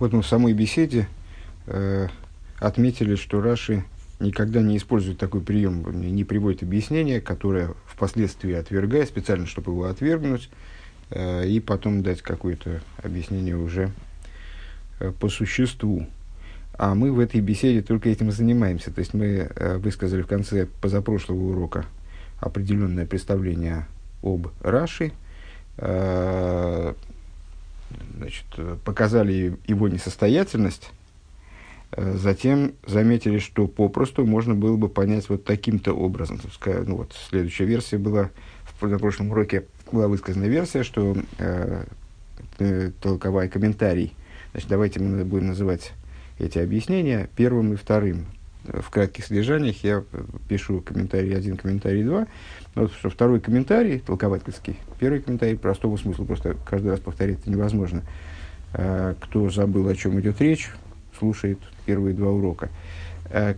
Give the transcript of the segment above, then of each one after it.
Вот мы в самой беседе отметили, что Раши никогда не использует такой прием, не приводит объяснение, которое впоследствии отвергает, специально, чтобы его отвергнуть, и потом дать какое-то объяснение уже по существу. А мы в этой беседе только этим и занимаемся. То есть мы высказали в конце позапрошлого урока определенное представление об Раши, значит, показали его несостоятельность, затем заметили, что попросту можно было бы понять вот таким-то образом. Ну, вот, следующая версия была, на прошлом уроке была высказана версия, что толковый комментарий, значит, давайте мы будем называть эти объяснения первым и вторым. В кратких содержаниях я пишу комментарий 1, комментарий 2. Вот, что второй комментарий толковательский, первый комментарий простого смысла, просто каждый раз повторять это невозможно. Кто забыл, о чем идет речь, слушает первые два урока.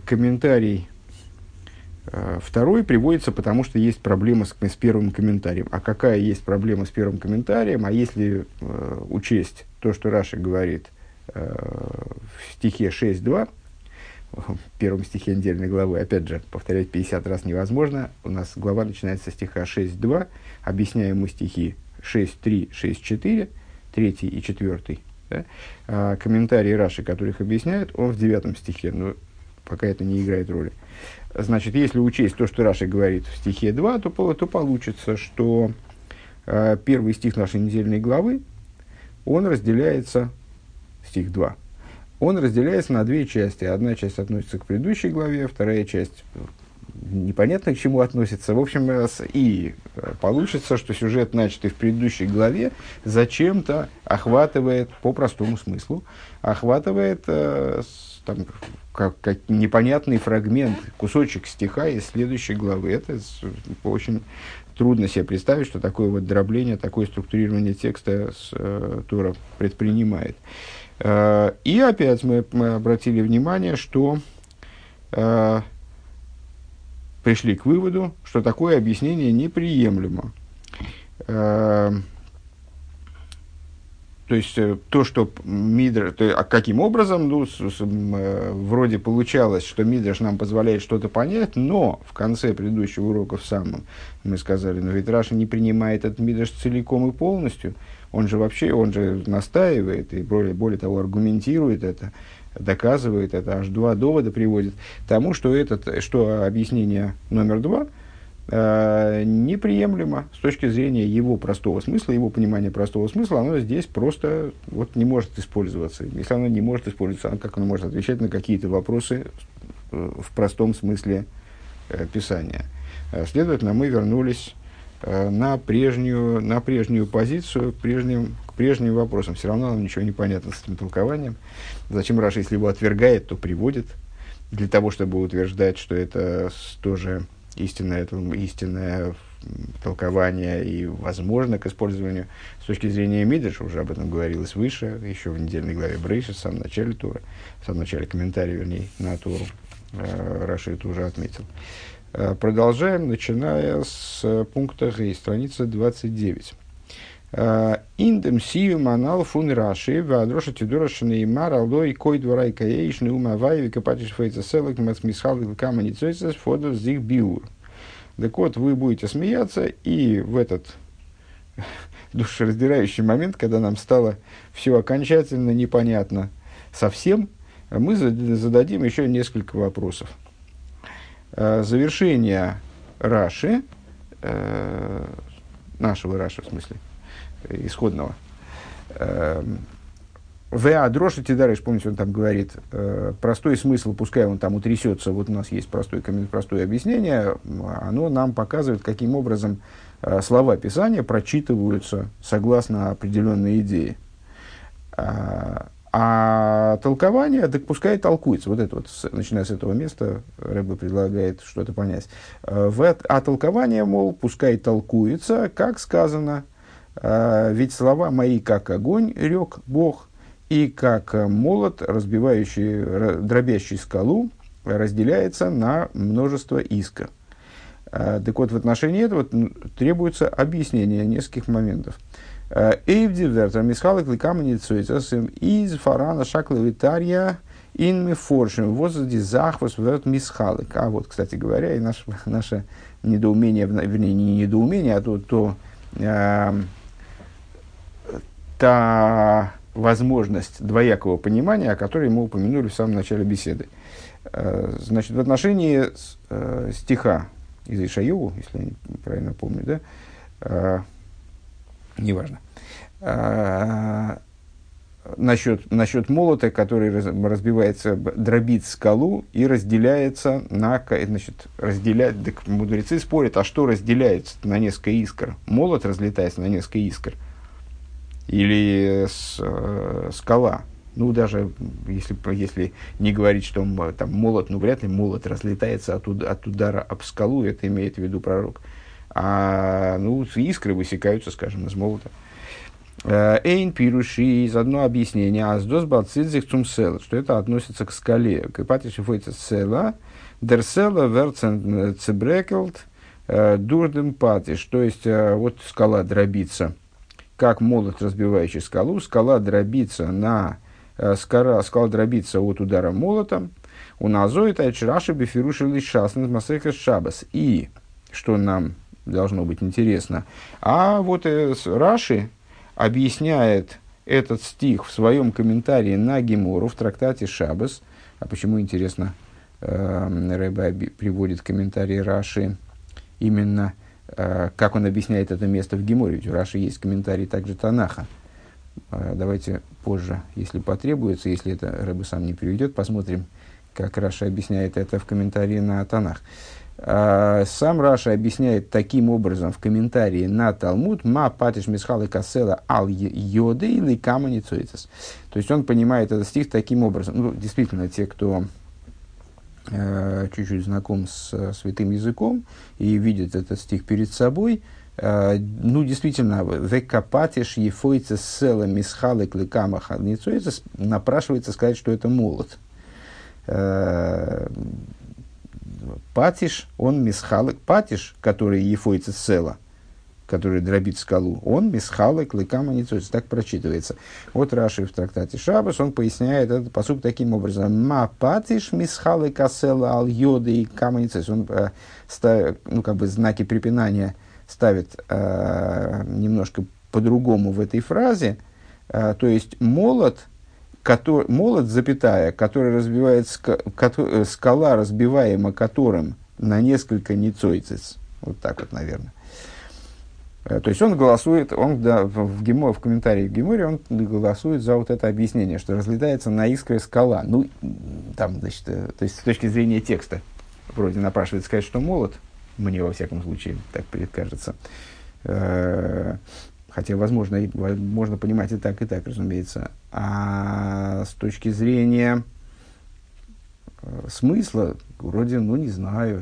Комментарий второй приводится, потому что есть проблема с первым комментарием. А какая есть проблема с первым комментарием? А если учесть то, что Раши говорит в стихе 6.2, в первом стихе недельной главы, опять же, повторять 50 раз невозможно, у нас глава начинается со стиха 6.2, объясняем мы стихи 6.3, 6.4, 3 и 4. Да? А комментарии Раши, которых объясняют, он в 9 стихе, но пока это не играет роли. Значит, если учесть то, что Раши говорит в стихе 2, то получится, что первый стих нашей недельной главы, он разделяется, стих 2, он разделяется на две части. Одна часть относится к предыдущей главе, вторая часть непонятно к чему относится. В общем, и получится, что сюжет, начатый в предыдущей главе, зачем-то охватывает, по простому смыслу, охватывает там, как непонятный фрагмент, кусочек стиха из следующей главы. Это очень трудно себе представить, что такое вот дробление, такое структурирование текста Тора предпринимает. И опять мы обратили внимание, что пришли к выводу, что такое объяснение неприемлемо. То есть, то, что Мидраш... А каким образом? Ну, вроде получалось, что Мидраш нам позволяет что-то понять, но в конце предыдущего урока в самом мы сказали, но ведь Раши не принимает этот Мидраш целиком и полностью. Он же вообще, он же настаивает и, более того, аргументирует это, доказывает это, аж два довода приводит тому, что, что объяснение номер 2 неприемлемо с точки зрения его простого смысла, его понимания простого смысла, оно здесь просто вот, не может использоваться. Если оно не может использоваться, оно, как оно может отвечать на какие-то вопросы в простом смысле Писания. Следовательно, мы вернулись на прежнюю позицию, к прежним вопросам. Все равно нам ничего не понятно с этим толкованием. Зачем Раши, если его отвергает, то приводит, для того, чтобы утверждать, что это тоже истинное толкование и возможно к использованию с точки зрения Мидраша. Уже об этом говорилось выше, еще в недельной главе Брейши, в самом начале Тора, в самом начале комментария, вернее, на Тору. Раши это уже отметил. Продолжаем, начиная с пункта Г, страница 29. «Индем сиюм анал фун Раши, ваадроша тюдураша неймар, алдой кой двора и каеиш, неума ваеви, капатиш фейцеселок, мацмисхал, каманицойцес, фодов зих биур». Так вот, вы будете смеяться, и в этот душераздирающий момент, когда нам стало все окончательно непонятно совсем, мы зададим еще несколько вопросов. Завершение Раши, нашего Раши, в смысле, исходного. «Веа дроши тидарыш», помните, он там говорит, простой смысл, пускай он там утрясется, вот у нас есть простое объяснение, оно нам показывает, каким образом слова Писания прочитываются согласно определенной идее. А толкование, так пускай толкуется. Вот это вот, начиная с этого места, Рэбе предлагает что-то понять. А толкование, мол, пускай толкуется, как сказано, ведь слова мои, как огонь, рёк Бог, и как молот, дробящий скалу, разделяется на множество искр. Так вот, в отношении этого требуется объяснение нескольких моментов. Эйвди вертер мисхалык ликамани цуицасим из фарана шаклевитария инми форшим возди захвас верт мисхалык. А вот, кстати говоря, и наше недоумение, вернее, не недоумение, а та возможность двоякого понимания, о которой мы упомянули в самом начале беседы. Значит, в отношении стиха из Ишайову, если я правильно помню, да, неважно, насчет молота, который разбивается, дробит скалу и разделяется на... Значит, так мудрецы спорят, а что разделяется на несколько искр? Молот разлетается на несколько искр? Или скала? Ну, даже если не говорить, что там молот, ну, вряд ли молот разлетается от удара об скалу, это имеет в виду пророк. А ну, искры высекаются, скажем, из молота. Эйн пируши из одно объяснение, а сдос бацидзих цум села, что это относится к скале. Кипатиши фойца села, дерсела верцен цебрекелт дурдем патиш, то есть вот скала дробится, как молот, разбивающий скалу, скала дробится от удара молотом. У назоит айчраши бифируши лишасн масехес шабас. И, что нам должно быть интересно, а вот Раши объясняет этот стих в своем комментарии на Гемору в трактате Шабас. А почему, интересно, Рэбе приводит комментарии Раши именно, как он объясняет это место в Геморе? Ведь у Раши есть комментарии также Танаха. Давайте позже, если потребуется, если это Рэбе сам не приведет, посмотрим, как Раши объясняет это в комментарии на Танах. Сам Раши объясняет таким образом в комментарии на Талмуд: «Ма патиш мисхалы касела ал йоды или камани цуицес». То есть он понимает этот стих таким образом. Ну, действительно, те, кто чуть-чуть знаком с святым языком и видит этот стих перед собой, ну, действительно, «Века патиш ефойцес села мисхалы кликама хадни цуицес» напрашивается сказать, что это молот. Патиш, он мисхалык, патиш, который ефойца села, который дробит скалу, он мисхалык лыкама не цоится. Так прочитывается. Вот Раши в трактате Шабас, он поясняет этот пасук таким образом: «Ма патиш мисхалык асела ал йоды и кама не цоится». Он знаки препинания ставит немножко по-другому в этой фразе. То есть молот, молот, запятая, который разбивает скала, разбиваема которым на несколько нецойцец. Вот так вот, наверное. То есть он голосует, в комментарии к Геморе он голосует за вот это объяснение, что разлетается на искры скала. Ну, там, значит, то есть с точки зрения текста вроде напрашивает сказать, что молот, мне во всяком случае так кажется. Хотя, возможно понимать и так, разумеется. А с точки зрения смысла, вроде, ну, не знаю.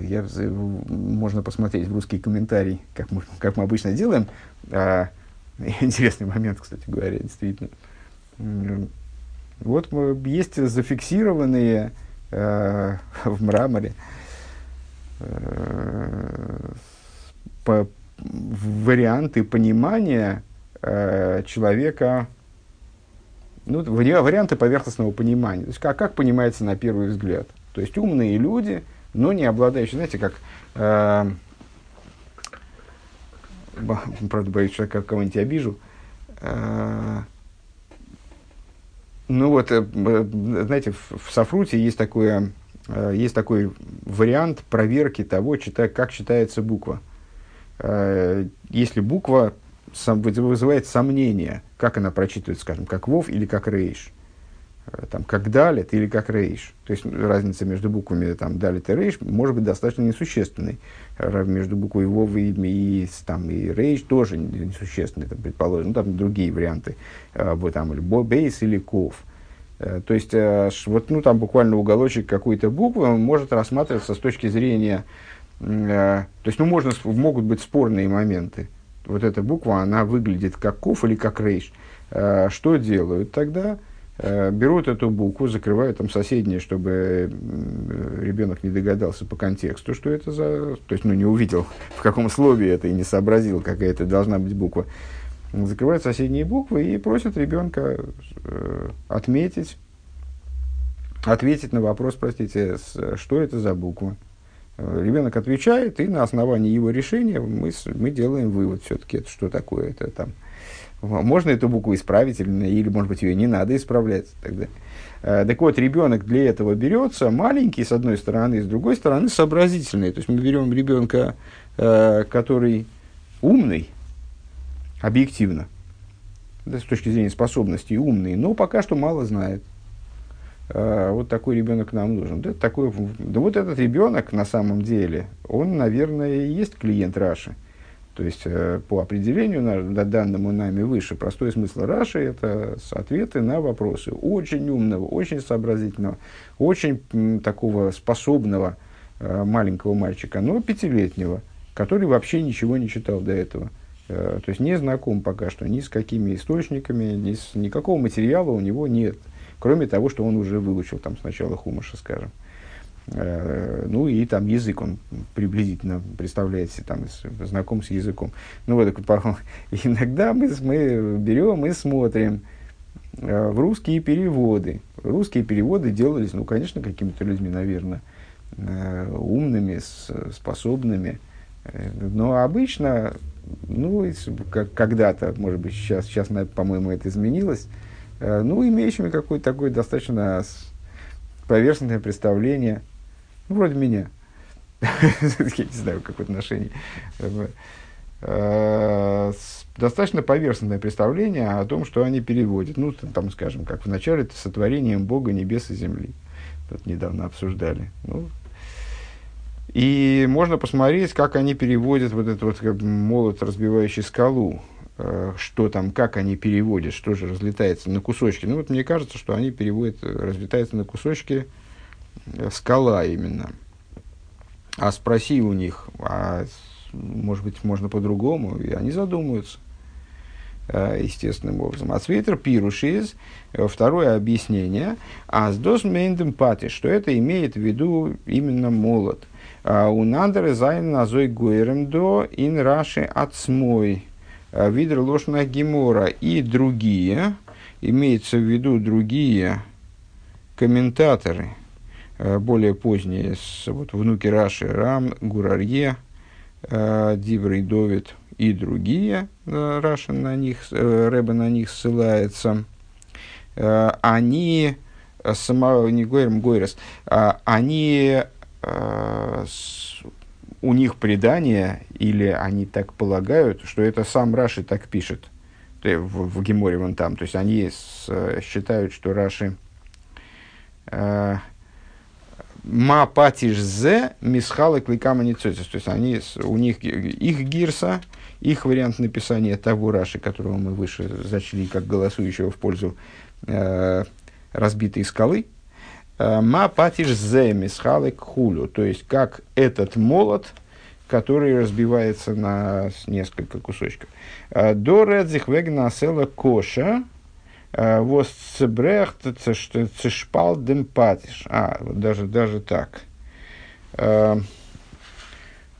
Можно посмотреть в русский комментарий, как мы обычно делаем. Интересный момент, кстати говоря, действительно. Вот есть зафиксированные в мраморе по варианты понимания человека, ну, варианты поверхностного понимания. То есть, как понимается на первый взгляд. То есть, умные люди, но не обладающие, знаете, как... правда, боюсь, что я кого-нибудь обижу. Ну, вот, знаете, в Софруте есть такой вариант проверки того, как читается буква. Если буква вызывает сомнения, как она прочитывается, скажем, как вов или как рейш, там, как далит или как рейш. То есть разница между буквами там, далит и рейш может быть достаточно несущественной. Между буквой вов и рейш тоже несущественной, там, предположим. Ну, там другие варианты, там, или бобейс или ков. То есть, вот, ну, там буквально уголочек какой-то буквы может рассматриваться с точки зрения... То есть, ну, могут быть спорные моменты. Вот эта буква, она выглядит как ков или как рейш. Что делают тогда? Берут эту букву, закрывают там соседние, чтобы ребенок не догадался по контексту, что это за... То есть, ну, не увидел, в каком слове это, и не сообразил, какая это должна быть буква. закрывают соседние буквы и просят ребенка ответить на вопрос, простите, что это за буква. Ребенок отвечает, и на основании его решения мы делаем вывод, все-таки это что такое, это там, можно эту букву исправить или, может быть, ее не надо исправлять и так далее. Так вот, ребенок для этого берется, маленький, с одной стороны, с другой стороны, сообразительный. То есть мы берем ребенка, который умный, объективно, да, с точки зрения способностей умный, но пока что мало знает. Вот такой ребенок нам нужен. Да, такой, да вот этот ребенок на самом деле, он, наверное, и есть клиент Раши. То есть, по определению, данному нами выше, простой смысл Раши – это ответы на вопросы очень умного, очень сообразительного, очень такого способного маленького мальчика, но пятилетнего, который вообще ничего не читал до этого. То есть, не знаком пока что ни с какими источниками, никакого материала у него нет. Кроме того, что он уже выучил там, сначала хумаша, скажем. Ну и там язык он приблизительно представляет себе, там, знаком с языком. Ну вот, иногда мы берем и смотрим в русские переводы. Русские переводы делались, ну, конечно, какими-то людьми, наверное, умными, способными. Но обычно, ну, когда-то, может быть, сейчас, по-моему, это изменилось, ну, имеющими какое-то такое достаточно поверхностное представление, ну, вроде меня, я не знаю, в каком отношении, достаточно поверхностное представление о том, что они переводят. Ну, там, скажем, как в начале сотворением Бога небес и земли. Тут недавно обсуждали. Ну, и можно посмотреть, как они переводят вот этот вот как молот, разбивающий скалу. Что там, как они переводят, что же разлетается на кусочки. Ну, вот мне кажется, что они переводят, разлетается на кусочки скала именно. А спроси у них, а может быть, можно по-другому, и они задумаются естественным образом. Ацвейтер пирушиз, второе объяснение, аздос мейндем пати, что это имеет в виду именно молот. Унандер зайн назой гойрем до ин раши ацмой. Видер лошна гемора и другие, имеется в виду другие комментаторы, более поздние, вот, внуки Раши, Рам, Гурарье, Дибрей Довид и другие, Раши на них, Рэбе на них ссылается, они, самого не Гойрам Гойрес, они у них предание, или они так полагают, что это сам Раши так пишет в Геморе вон там. То есть, они считают, что Раши «ма патиш зе мисхалы кликама нецоцис». То есть, у них их гирса, их вариант написания того Раши, которого мы выше зачли как голосующего в пользу разбитой скалы. «Ма патиш зе мисхалек хулю», то есть, как этот молот, который разбивается на несколько кусочков. «До рэдзих вегна села коша, вос цебрехт цешпал дем патиш». А, даже так. То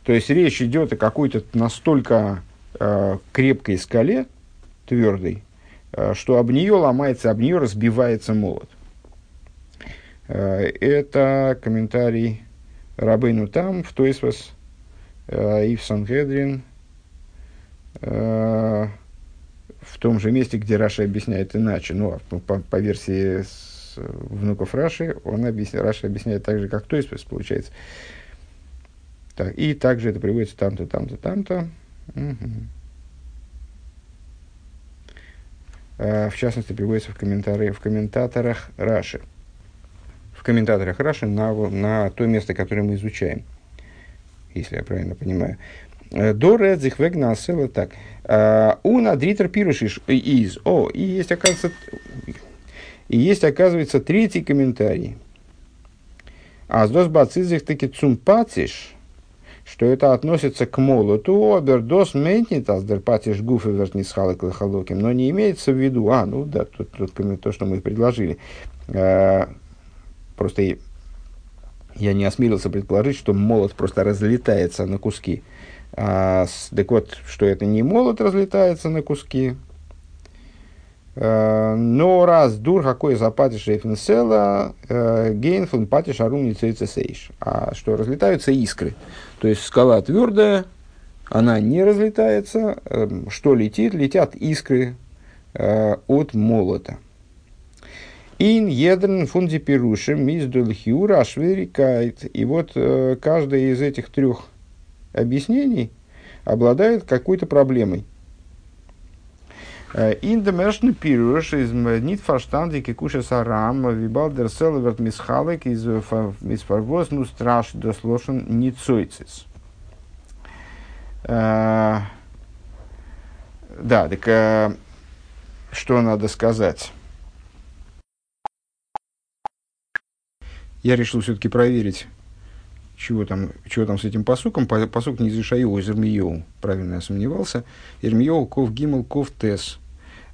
есть, речь идет о какой-то настолько крепкой скале, твердой, что об нее ломается, об нее разбивается молот. Это комментарий Рабейну Там в Тойсвас и в Санхедрин, в том же месте, где Раши объясняет иначе. Ну, по версии внуков Раши, Раши объясняет так же, как Тойсвас, получается. Так, и также это приводится там-то, там-то, там-то. Угу. В частности, приводится в комментаторах Раши. В комментаторах Раши на то место, которое мы изучаем, если я правильно понимаю. Доре дзихвегна асела так. Уна дритер пирушиш из. О, и есть, оказывается, третий комментарий. Аздос бацизих таки цумпатиш, что это относится к молоту. Обердос ментнит аздерпатиш гуф и вертнисхалок лыхалоким. Но не имеется в виду... А, ну да, тут то, что мы предложили. Просто я не осмелился предположить, что молот просто разлетается на куски. Так вот, что это не молот разлетается на куски. Но раз дур какой запатиш рефинсела гейнфун патиш арумница и цесейш. А что разлетаются искры. То есть скала твердая, она не разлетается. Что летит? Летят искры от молота. Ин едрн фунди пирушем миздул хиура ашвирикайт. И вот каждое из этих трех объяснений обладает какой-то проблемой. In the Mershn Pirush is nicht verstanden, Kikusha Saram, wie bald der Selwert Mishalek ist verwurst, nur strasch, das Loschen nicht zuizis. Да, так что надо сказать? Я решил все-таки проверить, чего там с этим пасуком. Пасук не изрешаю из Ирмиёу, правильно я сомневался. Ирмиёу, Ков Гимел, Ков Тес.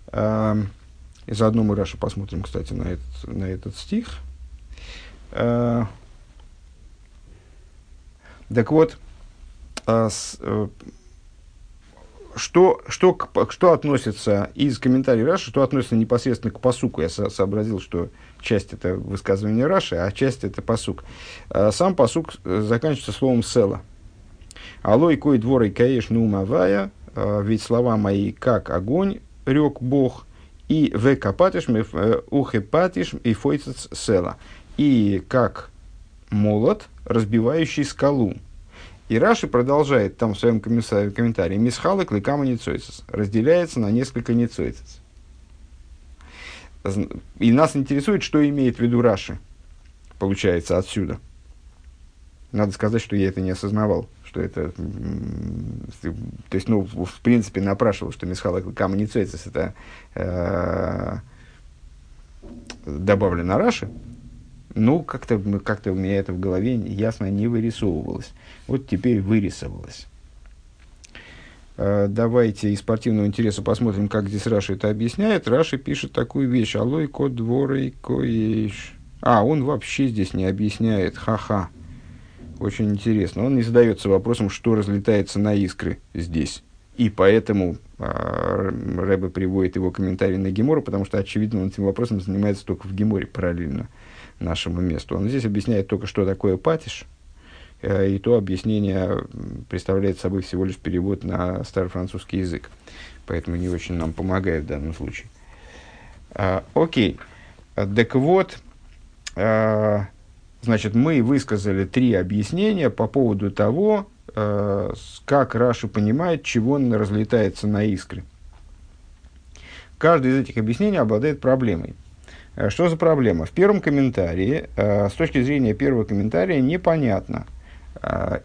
И заодно мы, Раша, посмотрим, кстати, на этот стих. Так вот, что относится из комментариев Раши, что относится непосредственно к пасуку. Я сообразил, что часть это высказывание Раши, а часть это пасук. Сам пасук заканчивается словом «села». «Алой кой дворой каеш нумавая, ведь слова мои, как огонь, рёк Бог, и ве капатиш, ухе патиш, и фойцец села». И как молот, разбивающий скалу. И Раши продолжает там в своем комментарии. Мисхалек ликама нецойцес. Разделяется на несколько нецойцес. И нас интересует, что имеет в виду Раши. Получается отсюда. Надо сказать, что я это не осознавал. Что это... То есть, ну, в принципе, напрашивал, что мисхалек ликама нецойцес это добавлено Раши. Ну, как-то у меня это в голове ясно не вырисовывалось. Вот теперь вырисовалось. Давайте из спортивного интереса посмотрим, как здесь Раши это объясняет. Раши пишет такую вещь. Алой ко дворой коеш. А, он вообще здесь не объясняет. Ха-ха. Очень интересно. Он не задается вопросом, что разлетается на искры здесь. И поэтому Рэбе приводит его комментарий на Гемору, потому что, очевидно, он этим вопросом занимается только в Геморе параллельно нашему месту. Он здесь объясняет только, что такое патиш, и то объяснение представляет собой всего лишь перевод на старофранцузский язык, поэтому не очень нам помогает в данном случае. Окей, так вот, значит, мы высказали три объяснения по поводу того, как Раши понимает, чего он разлетается на искры. Каждое из этих объяснений обладает проблемой. Что за проблема? В первом комментарии, с точки зрения первого комментария, непонятно.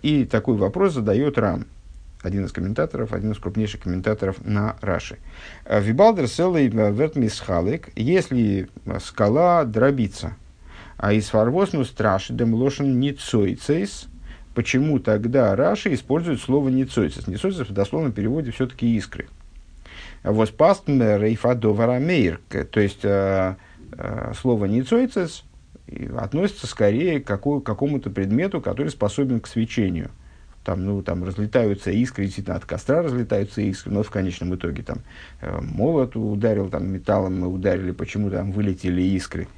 И такой вопрос задает Рам, один из крупнейших комментаторов на Раши. «Вибалдер селый вертмисхалык, если скала дробится, а из фарвоснус траши демлошен ницойцейс». Почему тогда Раши использует слово «нецойцес»? «Нецойцес» в дословном переводе все-таки «искры». «Воспастн рейфадоварамейр». То есть, слово «нецойцес» относится скорее к какому-то предмету, который способен к свечению. Там разлетаются искры, действительно, от костра разлетаются искры, но в конечном итоге там молот ударил, там металлом мы ударили, почему там вылетели искры.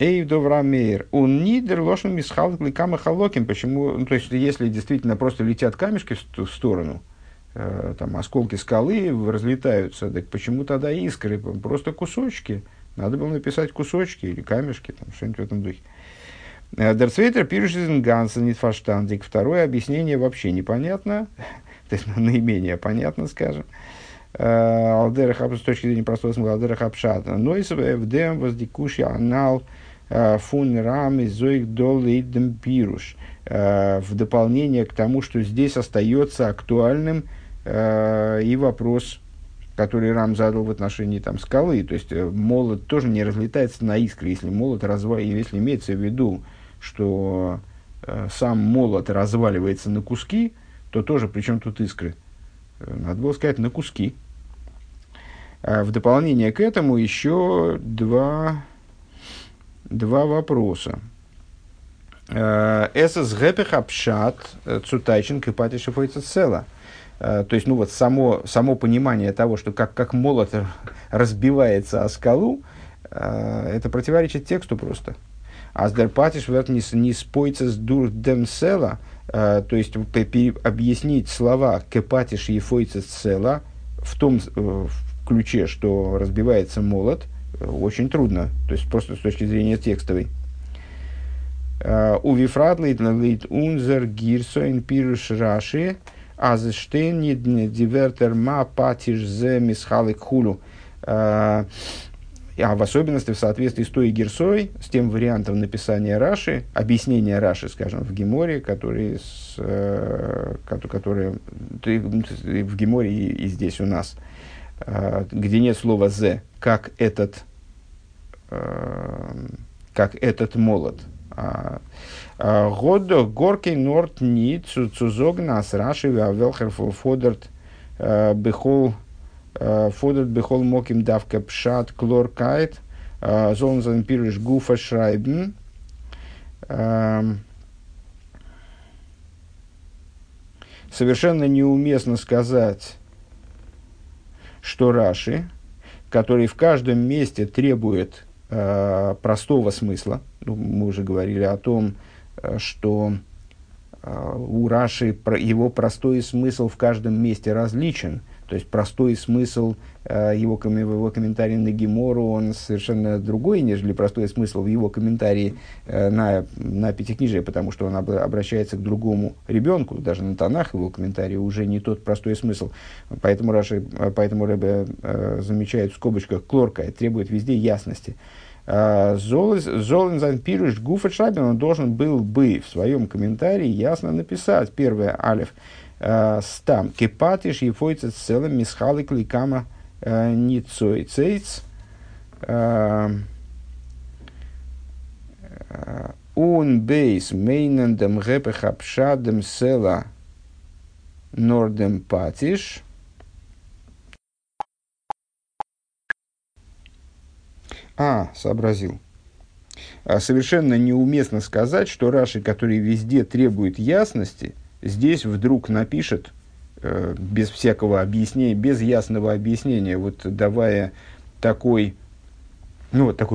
Эйвдоврамейр, он нидер лошен мисхал гликама халоким. Почему? Ну, то есть, если действительно просто летят камешки в сторону, там осколки скалы разлетаются, так почему тогда искры? Просто кусочки. Надо было написать кусочки или камешки, там, что-нибудь в этом духе. Дерцвейтер пиршизен гансен нитфаштандик. Второе объяснение вообще непонятно, то есть наименее понятно, скажем. С точки зрения простого смысла Алдерах Апшата. Нойс ФДМ воздикуши анал фун рам и зоик дол идем пируш. В дополнение к тому, что здесь остается актуальным и вопрос, который Рам задал в отношении там, скалы. То есть молот тоже не разлетается на искры, если молот если имеется в виду, что сам молот разваливается на куски, то тоже причем тут искры. Надо было сказать на куски. В дополнение к этому еще два вопроса. Эсэс гэпэха пшат цутайчин кипатиша фойцесела. То есть, ну вот само понимание того, что как молот разбивается о скалу, это противоречит тексту просто. Аздер патиш вэт не спойцес дур дэм села, то есть объяснить слова кипатиш и фойцесела в том ключе, что разбивается молот, очень трудно. То есть просто с точки зрения текстовой. У вифрадлит лит унзер гирсоин пируш раши аз штени дивертер ма патиш зе мисхалик хулу. А в особенности в соответствии с той гирсой, с тем вариантом написания Раши, объяснения Раши, скажем, в Геморе, которые в Геморе и здесь у нас, где нет слова «зе», как этот молот. «Годо горки норт ни цузогна с Раши вавелхер фодерт бехол». Фодерт бехол моким давка пшат клор кайт зон занпириш гуфа шрайбен. Совершенно неуместно сказать, что Раши, который в каждом месте требует простого смысла, мы уже говорили о том, что у Раши его простой смысл в каждом месте различен. То есть простой смысл его комментарии на Гемору, он совершенно другой, нежели простой смысл в его комментарии на Пятикнижие, потому что он обращается к другому ребенку, даже на Танах его комментарии уже не тот простой смысл. Поэтому Ребе замечает в скобочках клорка и требует везде ясности. Золен Занпирюш Гуфа Шабин, он должен был бы в своем комментарии ясно написать первое алиф. Стам кипатиш и фойцет целым мисхалы кликама ницой цейц он бейс мейнендем гэпэхапшадем села нордем патиш сообразил. Совершенно неуместно сказать, что Раши, который везде требует ясности, здесь вдруг напишет без всякого объяснения, без ясного объяснения, вот давая такой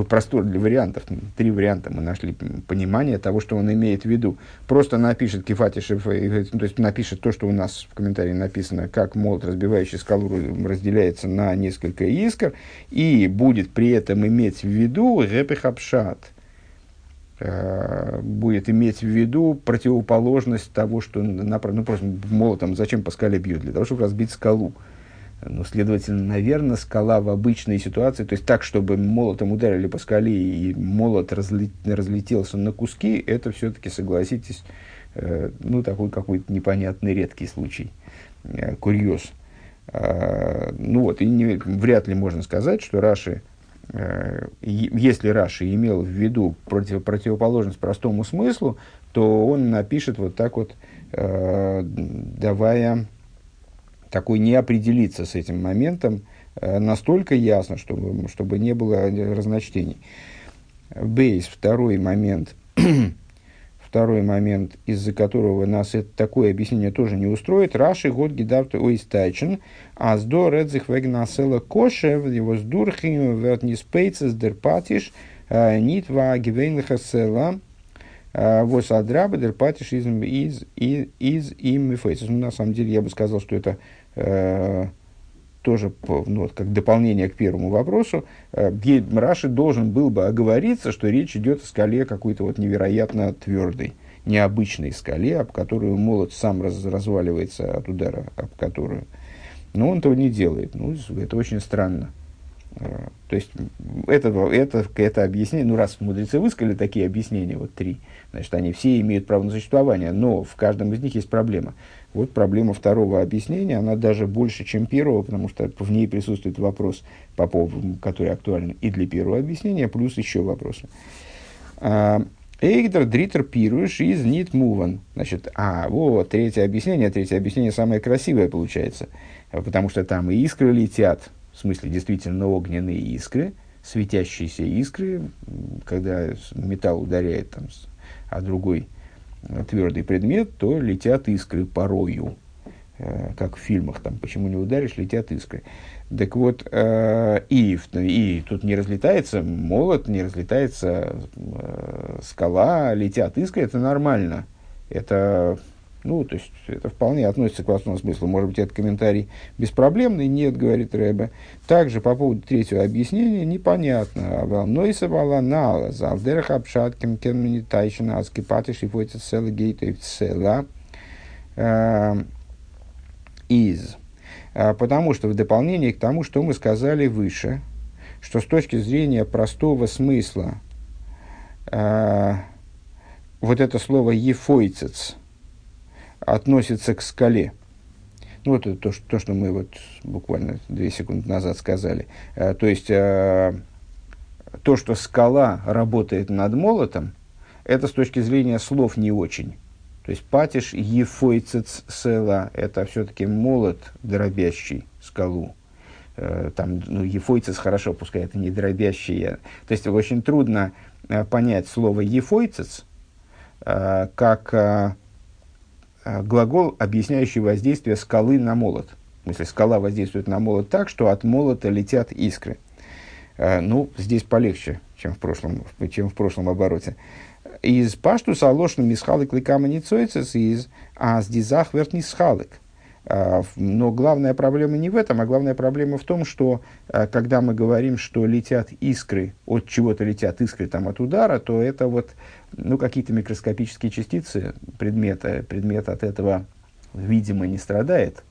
простор для вариантов. Три варианта мы нашли понимание того, что он имеет в виду. Просто напишет Кефатишев, то есть напишет то, что у нас в комментарии написано, как молот, разбивающий скалу, разделяется на несколько искр, и будет при этом иметь в виду Репихапшат. Будет иметь в виду противоположность того, что просто молотом зачем по скале бьют? Для того, чтобы разбить скалу. Следовательно, наверное, скала в обычной ситуации, то есть так, чтобы молотом ударили по скале и молот разлетелся на куски, это все-таки, согласитесь, такой какой-то непонятный редкий случай, курьез. Вряд ли можно сказать, что Раши, если Раши имел в виду противоположность простому смыслу, то он напишет вот так вот, давая такой не определиться с этим моментом настолько ясно, чтобы не было разночтений. Бейс, второй момент, из-за которого нас такое объяснение тоже не устроит. Раши год гидавт ойстайчен, а сдо редзих вегнасела кошев, его сдурхим вертниспейцес дерпатиш, нитва гивейнлхасела, вос адраба дерпатиш из иммифейцес. На самом деле я бы сказал, что это тоже как дополнение к первому вопросу, Раши должен был бы оговориться, что речь идет о скале какой-то невероятно твердой, необычной скале, об которую молот сам разваливается от удара, об которую. Но он этого не делает. Это очень странно. То есть, это объяснение, раз мудрецы высказали такие объяснения, три, значит, они все имеют право на существование, но в каждом из них есть проблема. Вот проблема второго объяснения, она даже больше, чем первого, потому что в ней присутствует вопрос, по поводу, который актуален и для первого объяснения, плюс еще вопросы. Эйгдер дритер пируш из нит муван. Значит, третье объяснение самое красивое получается, потому что там и искры летят, в смысле, действительно огненные искры, светящиеся искры, когда металл ударяет а другой твердый предмет, то летят искры порою. Как в фильмах, там, почему не ударишь, летят искры. Так вот, и тут не разлетается молот, не разлетается скала, летят искры, это нормально. Это, ну, то есть, это вполне относится к классовому смыслу. Может быть, этот комментарий беспроблемный? Нет, говорит Ребе. Также по поводу третьего объяснения непонятно. Валнойса валанала, залдерах обшатким кенменитайшина, аскипаты шифойца цела гейтов цела из. Потому что в дополнение к тому, что мы сказали выше, что с точки зрения простого смысла вот это слово «ефойцец» относится к скале. Ну, вот это то, что мы вот буквально 2 секунды назад сказали. То есть, то, что скала работает над молотом, это с точки зрения слов не очень. То есть, патиш «ефойцец» села – это все-таки молот, дробящий скалу. Там, ну, «ефойцец» хорошо, пускай это не дробящий. То есть, очень трудно понять слово «ефойцец» как глагол, объясняющий воздействие скалы на молот. В смысле, скала воздействует на молот так, что от молота летят искры. Ну, здесь полегче, чем в прошлом обороте. Из пашту салошным из халык лыкама не цойцес, из аздизах вертни схалык. Но главная проблема не в этом, а главная проблема в том, что когда мы говорим, что летят искры, от чего-то летят искры там, от удара, то это вот, ну, какие-то микроскопические частицы предмета. Предмет от этого, видимо, не страдает,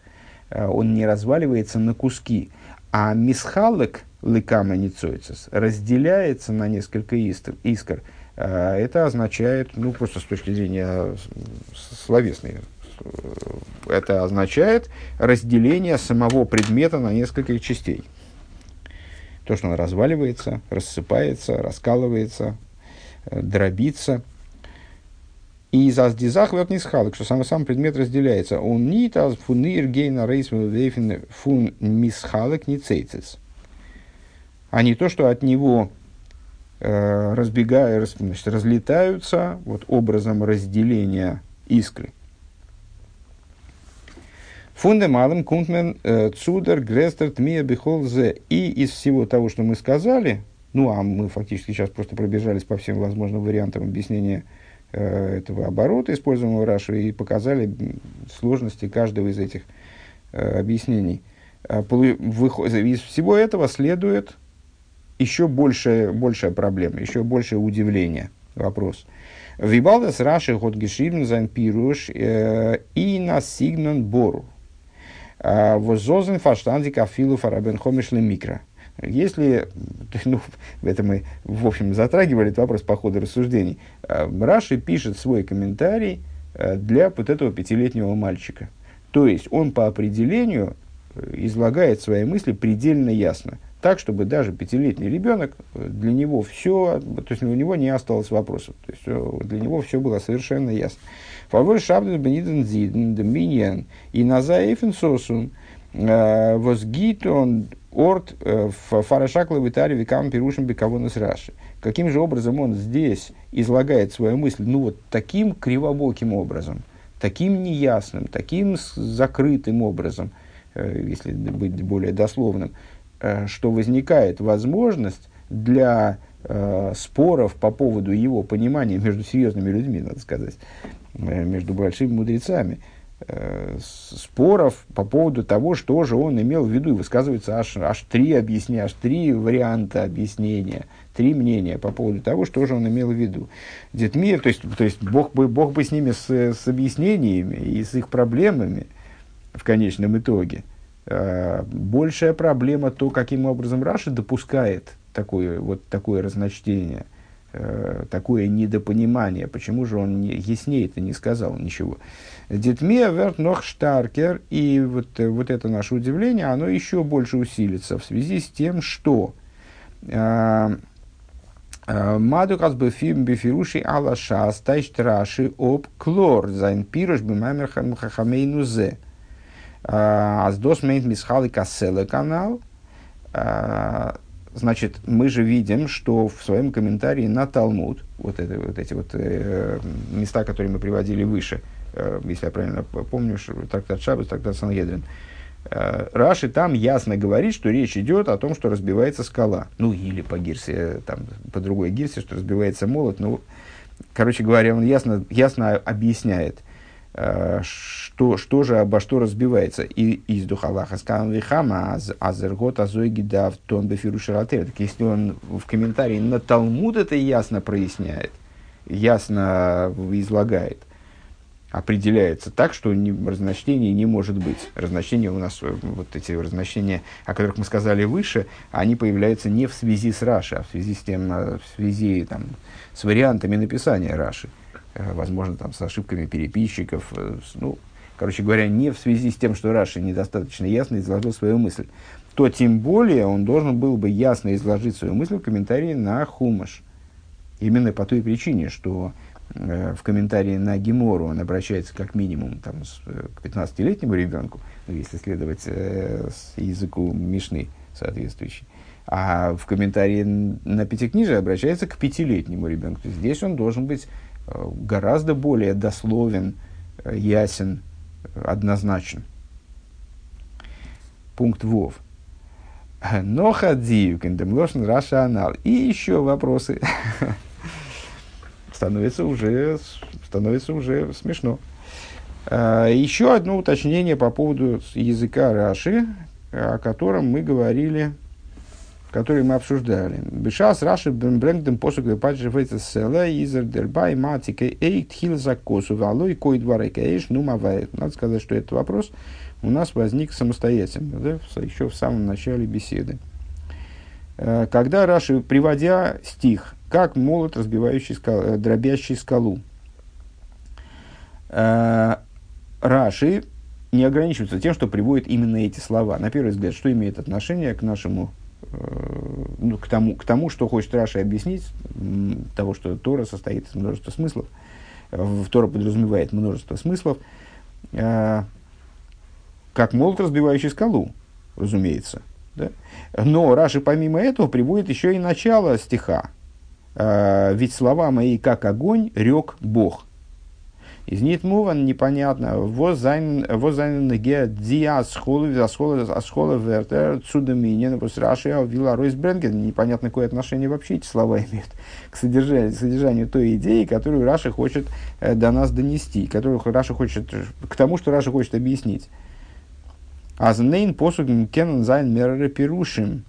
он не разваливается на куски. А мисхалек лыкама ницойцес разделяется на несколько искр. Это означает, ну, просто с точки зрения словесной, это означает разделение самого предмета на несколько частей. То, что он разваливается, рассыпается, раскалывается, дробится. И из аздизах вертни схалок, что сам предмет разделяется. Он не таз фунир гейна рейсмил вейфен фун мисхалок не цейцис. А не то, что от него разлетаются вот, образом разделения искры. Фундамалом кунтмен цудер грестер тмия бихолзе. И из всего того, что мы сказали, ну а мы фактически сейчас просто пробежались по всем возможным вариантам объяснения этого оборота, используемого Раши, и показали сложности каждого из этих объяснений. Из всего этого следует еще большая проблема, еще большее удивление. Вопрос. Вибалдес Раши ход геширн зайн пируш и на сигнан бору. Возозен фаштандик афилу фарабен хомишлы микро. Если, ну, это мы, в общем, затрагивали этот вопрос по ходу рассуждений. Раши пишет свой комментарий для вот этого 5-летнего мальчика. То есть, он по определению излагает свои мысли предельно ясно. Так, чтобы даже 5-летний ребенок, для него все, то есть у него не осталось вопросов. То есть для него все было совершенно ясно. Фавор шабден бениден зиден доминьян и назаэйфен сосун возгитон орт фарашакла витари векам пирушим бекавонес раши. Каким же образом он здесь излагает свою мысль? Ну вот таким кривобоким образом, таким неясным, таким закрытым образом, если быть более дословным, что возникает возможность для споров по поводу его понимания между серьезными людьми, надо сказать, между большими мудрецами, споров по поводу того, что же он имел в виду. И высказываются аж три варианта объяснения, 3 мнения по поводу того, что же он имел в виду. Детмир, то есть Бог бы с ними, с объяснениями и с их проблемами в конечном итоге. Большая проблема то, каким образом Раши допускает такое разночтение, такое недопонимание. Почему же он яснее-то не сказал ничего? Детмия верт нох штаркер. И вот это наше удивление, оно еще больше усилится в связи с тем, что мадукас бефим бефируши алаша стайшт Раши об клор зайн пируш бемамер хамейну зе. Аздос мейт мисхалыка селы канал Значит, мы же видим, что в своем комментарии на Талмуд, эти места, которые мы приводили выше, если я правильно помню, трактат Шаббат, трактат Сангедрин, Раши там ясно говорит, что речь идет о том, что разбивается скала. Ну, или по гирсе, там, по другой гирсе, что разбивается молот. Ну, короче говоря, он ясно объясняет, что же обо что разбивается. И из духалаха сканвихама азергот азойгидав тон бефирушератер. Так если он в комментарии на Талмуд это ясно проясняет, ясно излагает, определяется так, что разночтений не может быть. Разночтения у нас, вот эти разночтения, о которых мы сказали выше, они появляются не в связи с Раши, а в связи с тем, с вариантами написания Раши. Возможно, там, с ошибками переписчиков. Ну, короче говоря, не в связи с тем, что Раши недостаточно ясно изложил свою мысль. То тем более он должен был бы ясно изложить свою мысль в комментарии на Хумаш. Именно по той причине, что в комментарии на Гемору он обращается как минимум к 15-летнему ребенку, если следовать языку Мишны соответствующей. А в комментарии на Пятикнижие обращается к 5-летнему ребенку. Здесь он должен быть гораздо более дословен, ясен, однозначен. Пункт вов. Но хадзию кендемлошен раша анал. И еще вопросы. Становится уже смешно. Еще одно уточнение по поводу языка Раши, о котором мы говорили, который мы обсуждали. Бешас Раши брэнгдэм посугвэ паджэфэйцэ сэлэ изэр дэрбай матикэ эйт хилза косу валой кой дварэкэ эйш нумавайт. Надо сказать, что этот вопрос у нас возник самостоятельно, да, еще в самом начале беседы. Когда Раши, приводя стих, как молот, разбивающий скалу, дробящий скалу, Раши не ограничивается тем, что приводит именно эти слова. На первый взгляд, что имеет отношение к нашему, к тому, что хочет Раши объяснить, того, что Тора состоит из множества смыслов, Тора подразумевает множество смыслов, как молот, разбивающий скалу, разумеется. Да? Но Раши помимо этого приводит еще и начало стиха. «Ведь слова мои, как огонь, рёк Бог». Из нитмуван непонятно. «Возайн ге диас холов, асхолов вертер цудоминен, посрашиал вилла ройс бренген». Непонятно, какое отношение вообще эти слова имеют к содержанию той идеи, которую Раши хочет до нас донести, которую Раши хочет, к тому, что Раши хочет объяснить. «Азнейн посугн кенн зайн мерре пирушим».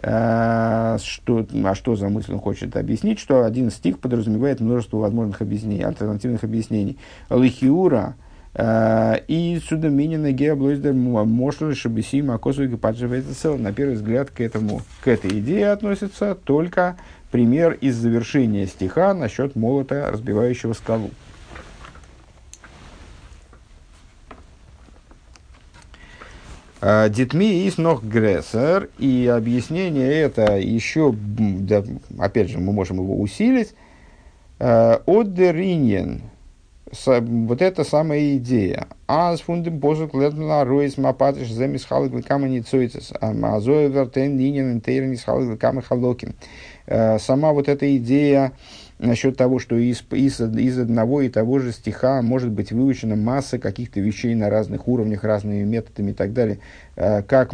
Что за мысль он хочет объяснить, что один стих подразумевает множество возможных объяснений, альтернативных объяснений. Лихиура и судоминина геоблойздер мошли шабисим акосвик и паджевейтесел. На первый взгляд к этой идее относится только пример из завершения стиха насчет молота, разбивающего скалу. Детми из нох грессер, и объяснение это еще, да, опять же, мы можем его усилить. Одеринен, вот эта самая идея. Аз фундем позук летна ройс мапатыш земис халык лыкама не цойцес, азоэ вертен линен интернис халык лыкама халокин. Сама вот эта идея насчет того, что из одного и того же стиха может быть выучена масса каких-то вещей на разных уровнях, разными методами и так далее. Как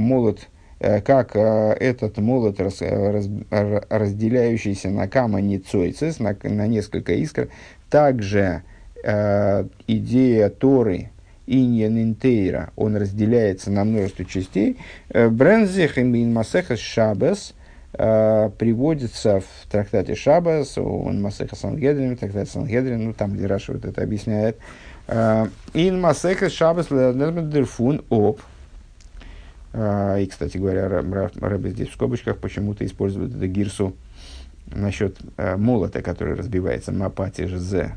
этот молот, разделяющийся на камани цойцес, на несколько искр, также идея Торы, иньян интейра, он разделяется на множество частей. Брензих имин масехас шабес, приводится в трактате Шаббас, он Масеха Сангедрин, трактат Сангедрин, ну там, где Раши вот это объясняет. Ин Масеха Шаббас Лермендерфун Оп. И, кстати говоря, Рэбе здесь в скобочках почему-то использует эту гирсу насчет молота, который разбивается. Мапати ж З.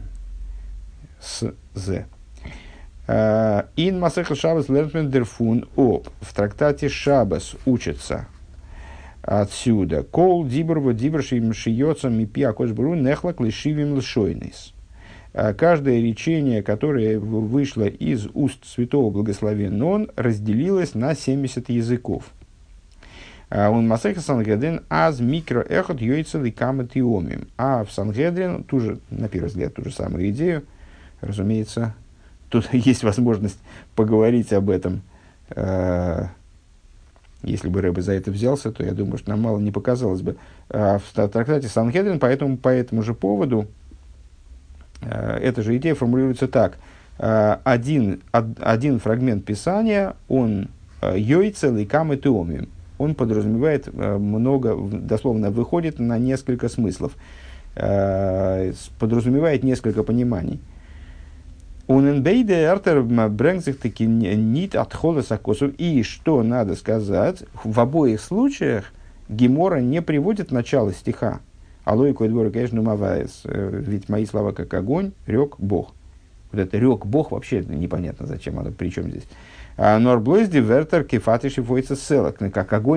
С З. Ин Масеха Шаббас Лермендерфун Оп. В трактате Шаббас учится отсюда. Кол дибрво дибршим шиёцам и пиакошбру нехлак лишивим лшойнис. Каждое речение, которое вышло из уст святого благословенного, он разделилось на 70 языков. Он масеха сангедрин аз микро эхот йойцелы каматиомим. А в сангедрин, на первый взгляд, ту же самую идею, разумеется, тут есть возможность поговорить об этом. Если бы Рэбе за это взялся, то я думаю, что нам мало не показалось бы. В трактате Санхедрин по этому же поводу эта же идея формулируется так. Один фрагмент Писания, он «йойцел и кам и теомим». Он подразумевает много, дословно выходит на несколько смыслов, подразумевает несколько пониманий. И что надо сказать, в обоих случаях Гемора не приводит начало стиха. Ведь мои слова как огонь, рёк Бог. Вот это рёк Бог вообще непонятно зачем, оно при чем здесь. Как огонь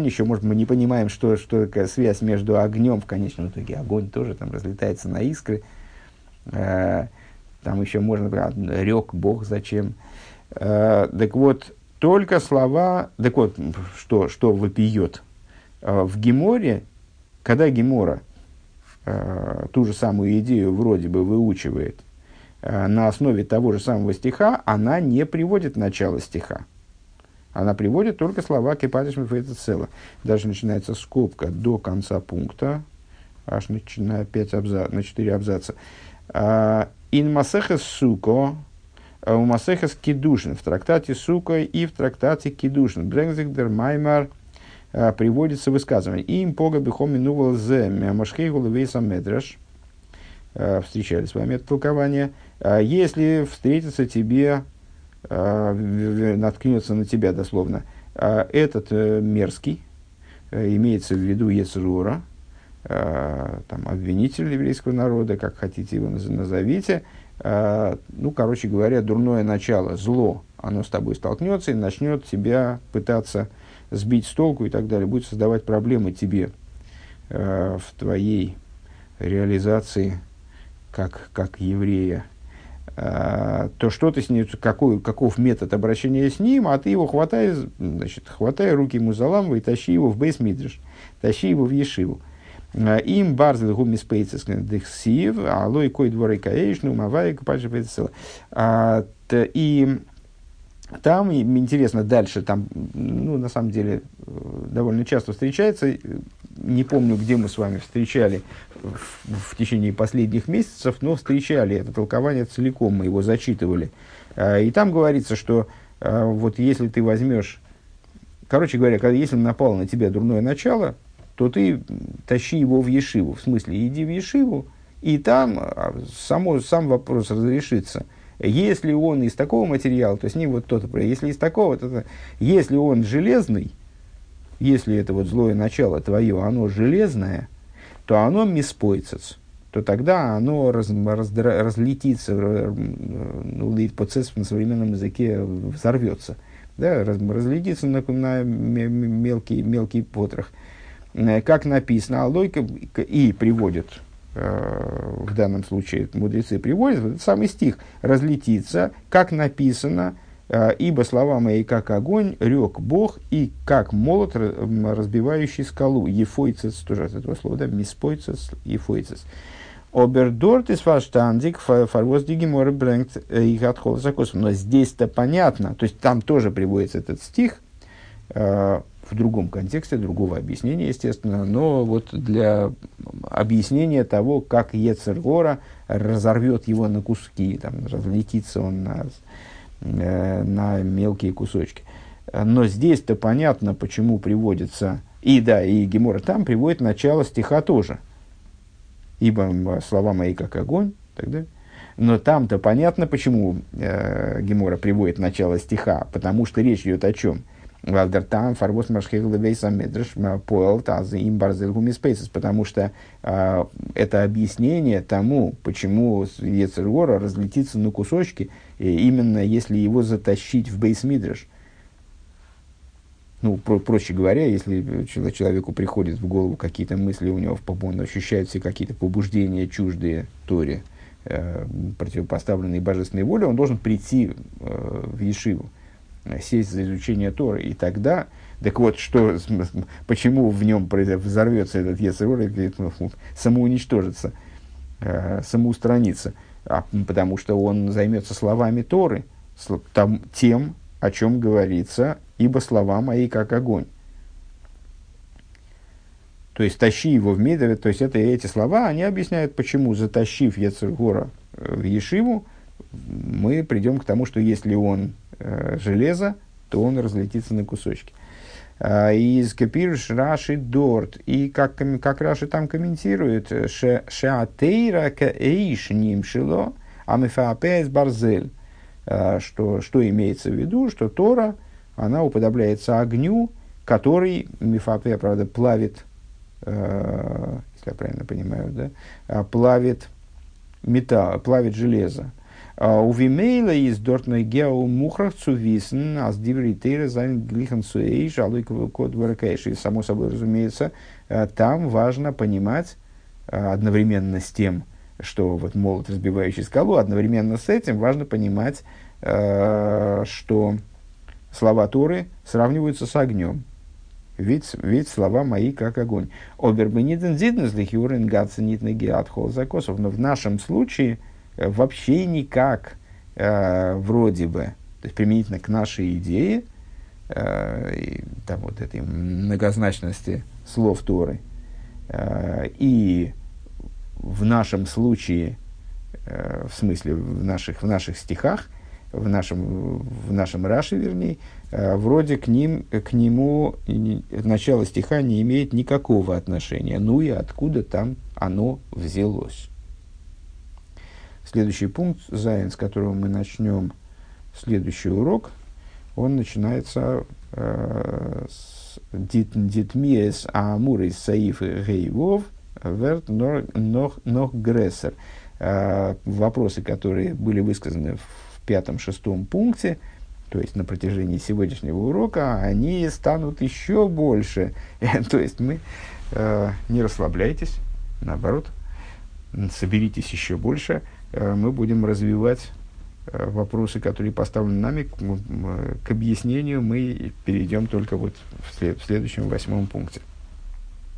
еще, может, мы не понимаем, что связь между огнем, в конечном итоге огонь тоже там разлетается на искры. Там еще можно, например, рёк Бог, зачем? Так вот, только слова... Так вот, что вопиет? В Геморе, когда Гемора ту же самую идею вроде бы выучивает на основе того же самого стиха, она не приводит начало стиха. Она приводит только слова «кипатишмиф» и «цела». Даже начинается скобка до конца пункта, аж на 4 абзаца. «Ин масехес суко, у масехес кедушин». В трактате «Суко» и в трактате «Кедушин». «Брэнгзик дер маймар» приводится высказывание. «Им пога бихом минувал зе машхейгул вейса медрэш». Встречали с вами это толкование. «Если встретится тебе, наткнется на тебя», дословно, «этот мерзкий», имеется в виду Ецрура, там, обвинитель еврейского народа, как хотите его назовите, ну, короче говоря, дурное начало, зло, оно с тобой столкнется и начнет тебя пытаться сбить с толку и так далее, будет создавать проблемы тебе в твоей реализации как еврея, то что ты с ним, каков метод обращения с ним, а ты его хватай руки ему за ламбу и тащи его в бейс-мидреш, тащи его в ешиву. Им барзл гумис пейцес дехсив, а лой кой дворы каэйшну, мавай купальши пейцесела. И там, интересно, дальше, там, ну, на самом деле, довольно часто встречается, не помню, где мы с вами встречали в течение последних месяцев, но встречали это толкование целиком, мы его зачитывали. И там говорится, что вот если ты возьмешь, короче говоря, если напало на тебя дурное начало, то ты тащи его в ешиву. В смысле, иди в ешиву, и там сам вопрос разрешится. Если он из такого материала, то с ним вот то-то. Если из такого, то... Если он железный, если это вот злое начало твое, оно железное, то оно миспойцец. То тогда оно разлетится, ну, процесс на современном языке взорвется. Да? Разлетится на мелкий потрох. Как написано, алойка, и приводит, в данном случае мудрецы приводят, этот самый стих, разлетится, как написано, ибо слова мои, как огонь, рёк Бог, и как молот, разбивающий скалу, ефойцец, тоже от этого слова, да, миспойцец, ефойцец. Обердорт из фарштандик, фарвоз дигимор брэнгт, их отхол закосом. Но здесь-то понятно, то есть там тоже приводится этот стих, в другом контексте, другого объяснения, естественно, но вот для объяснения того, как Ецер гора разорвет его на куски, там, разлетится он на мелкие кусочки. Но здесь-то понятно, почему приводится, и Гемора там приводит начало стиха тоже, ибо слова мои как огонь, так далее. Но там-то понятно, почему Гемора приводит начало стиха, потому что речь идет о чем? Потому что это объяснение тому, почему Ецер гора разлетится на кусочки, именно если его затащить в бейс-мидреш. Ну, проще говоря, если человеку приходят в голову какие-то мысли, у него он ощущает все какие-то побуждения чуждые Торе, противопоставленные божественной воле, он должен прийти в ешиву. сесть за изучение Торы. И тогда, так вот, что, почему в нем взорвется этот ецер ора, самоуничтожится, самоустранится? А потому что он займется словами Торы, тем, о чем говорится, ибо слова мои как огонь. То есть, тащи его в медове, то есть, это, эти слова, они объясняют, почему, затащив ецер ора в ешиву, мы придем к тому, что если он железо, то он разлетится на кусочки. Из Капирш Раши Дорт. И как Раши там комментирует, «Шеатейра каэйш нимшило, амифаапэс барзель». Что имеется в виду, что Тора, она уподобляется огню, который, мифапэ, правда, плавит, если я правильно понимаю, да, плавит металл, плавит железо. Увимейла из дортной гео мухрах цувисн, аз дивритейра занят глихан суэйш, алуйковый код варакэйш. И, само собой, разумеется, там важно понимать одновременно с тем, что вот молот, разбивающий скалу, одновременно с этим важно понимать, что слова Торы сравниваются с огнем. Ведь слова мои как огонь. Обербениден зиднезлих юрен гацинитный геатхол закосов. Но в нашем случае вообще никак, вроде бы, то есть применительно к нашей идее, там вот этой многозначности слов Торы, и в нашем случае, в смысле в наших стихах, в нашем Раши, вернее, вроде к нему начало стиха не имеет никакого отношения. Ну и откуда там оно взялось? Следующий пункт, с которого мы начнем следующий урок, он начинается с «Дитмиес амурис саиф гейвов верт нох грессер». Вопросы, которые были высказаны в 5-6 пункте, то есть на протяжении сегодняшнего урока, они станут еще больше. То есть мы не расслабляйтесь, наоборот, соберитесь еще больше. Мы будем развивать вопросы, которые поставлены нами. К объяснению мы перейдем только вот в следующем 8 пункте.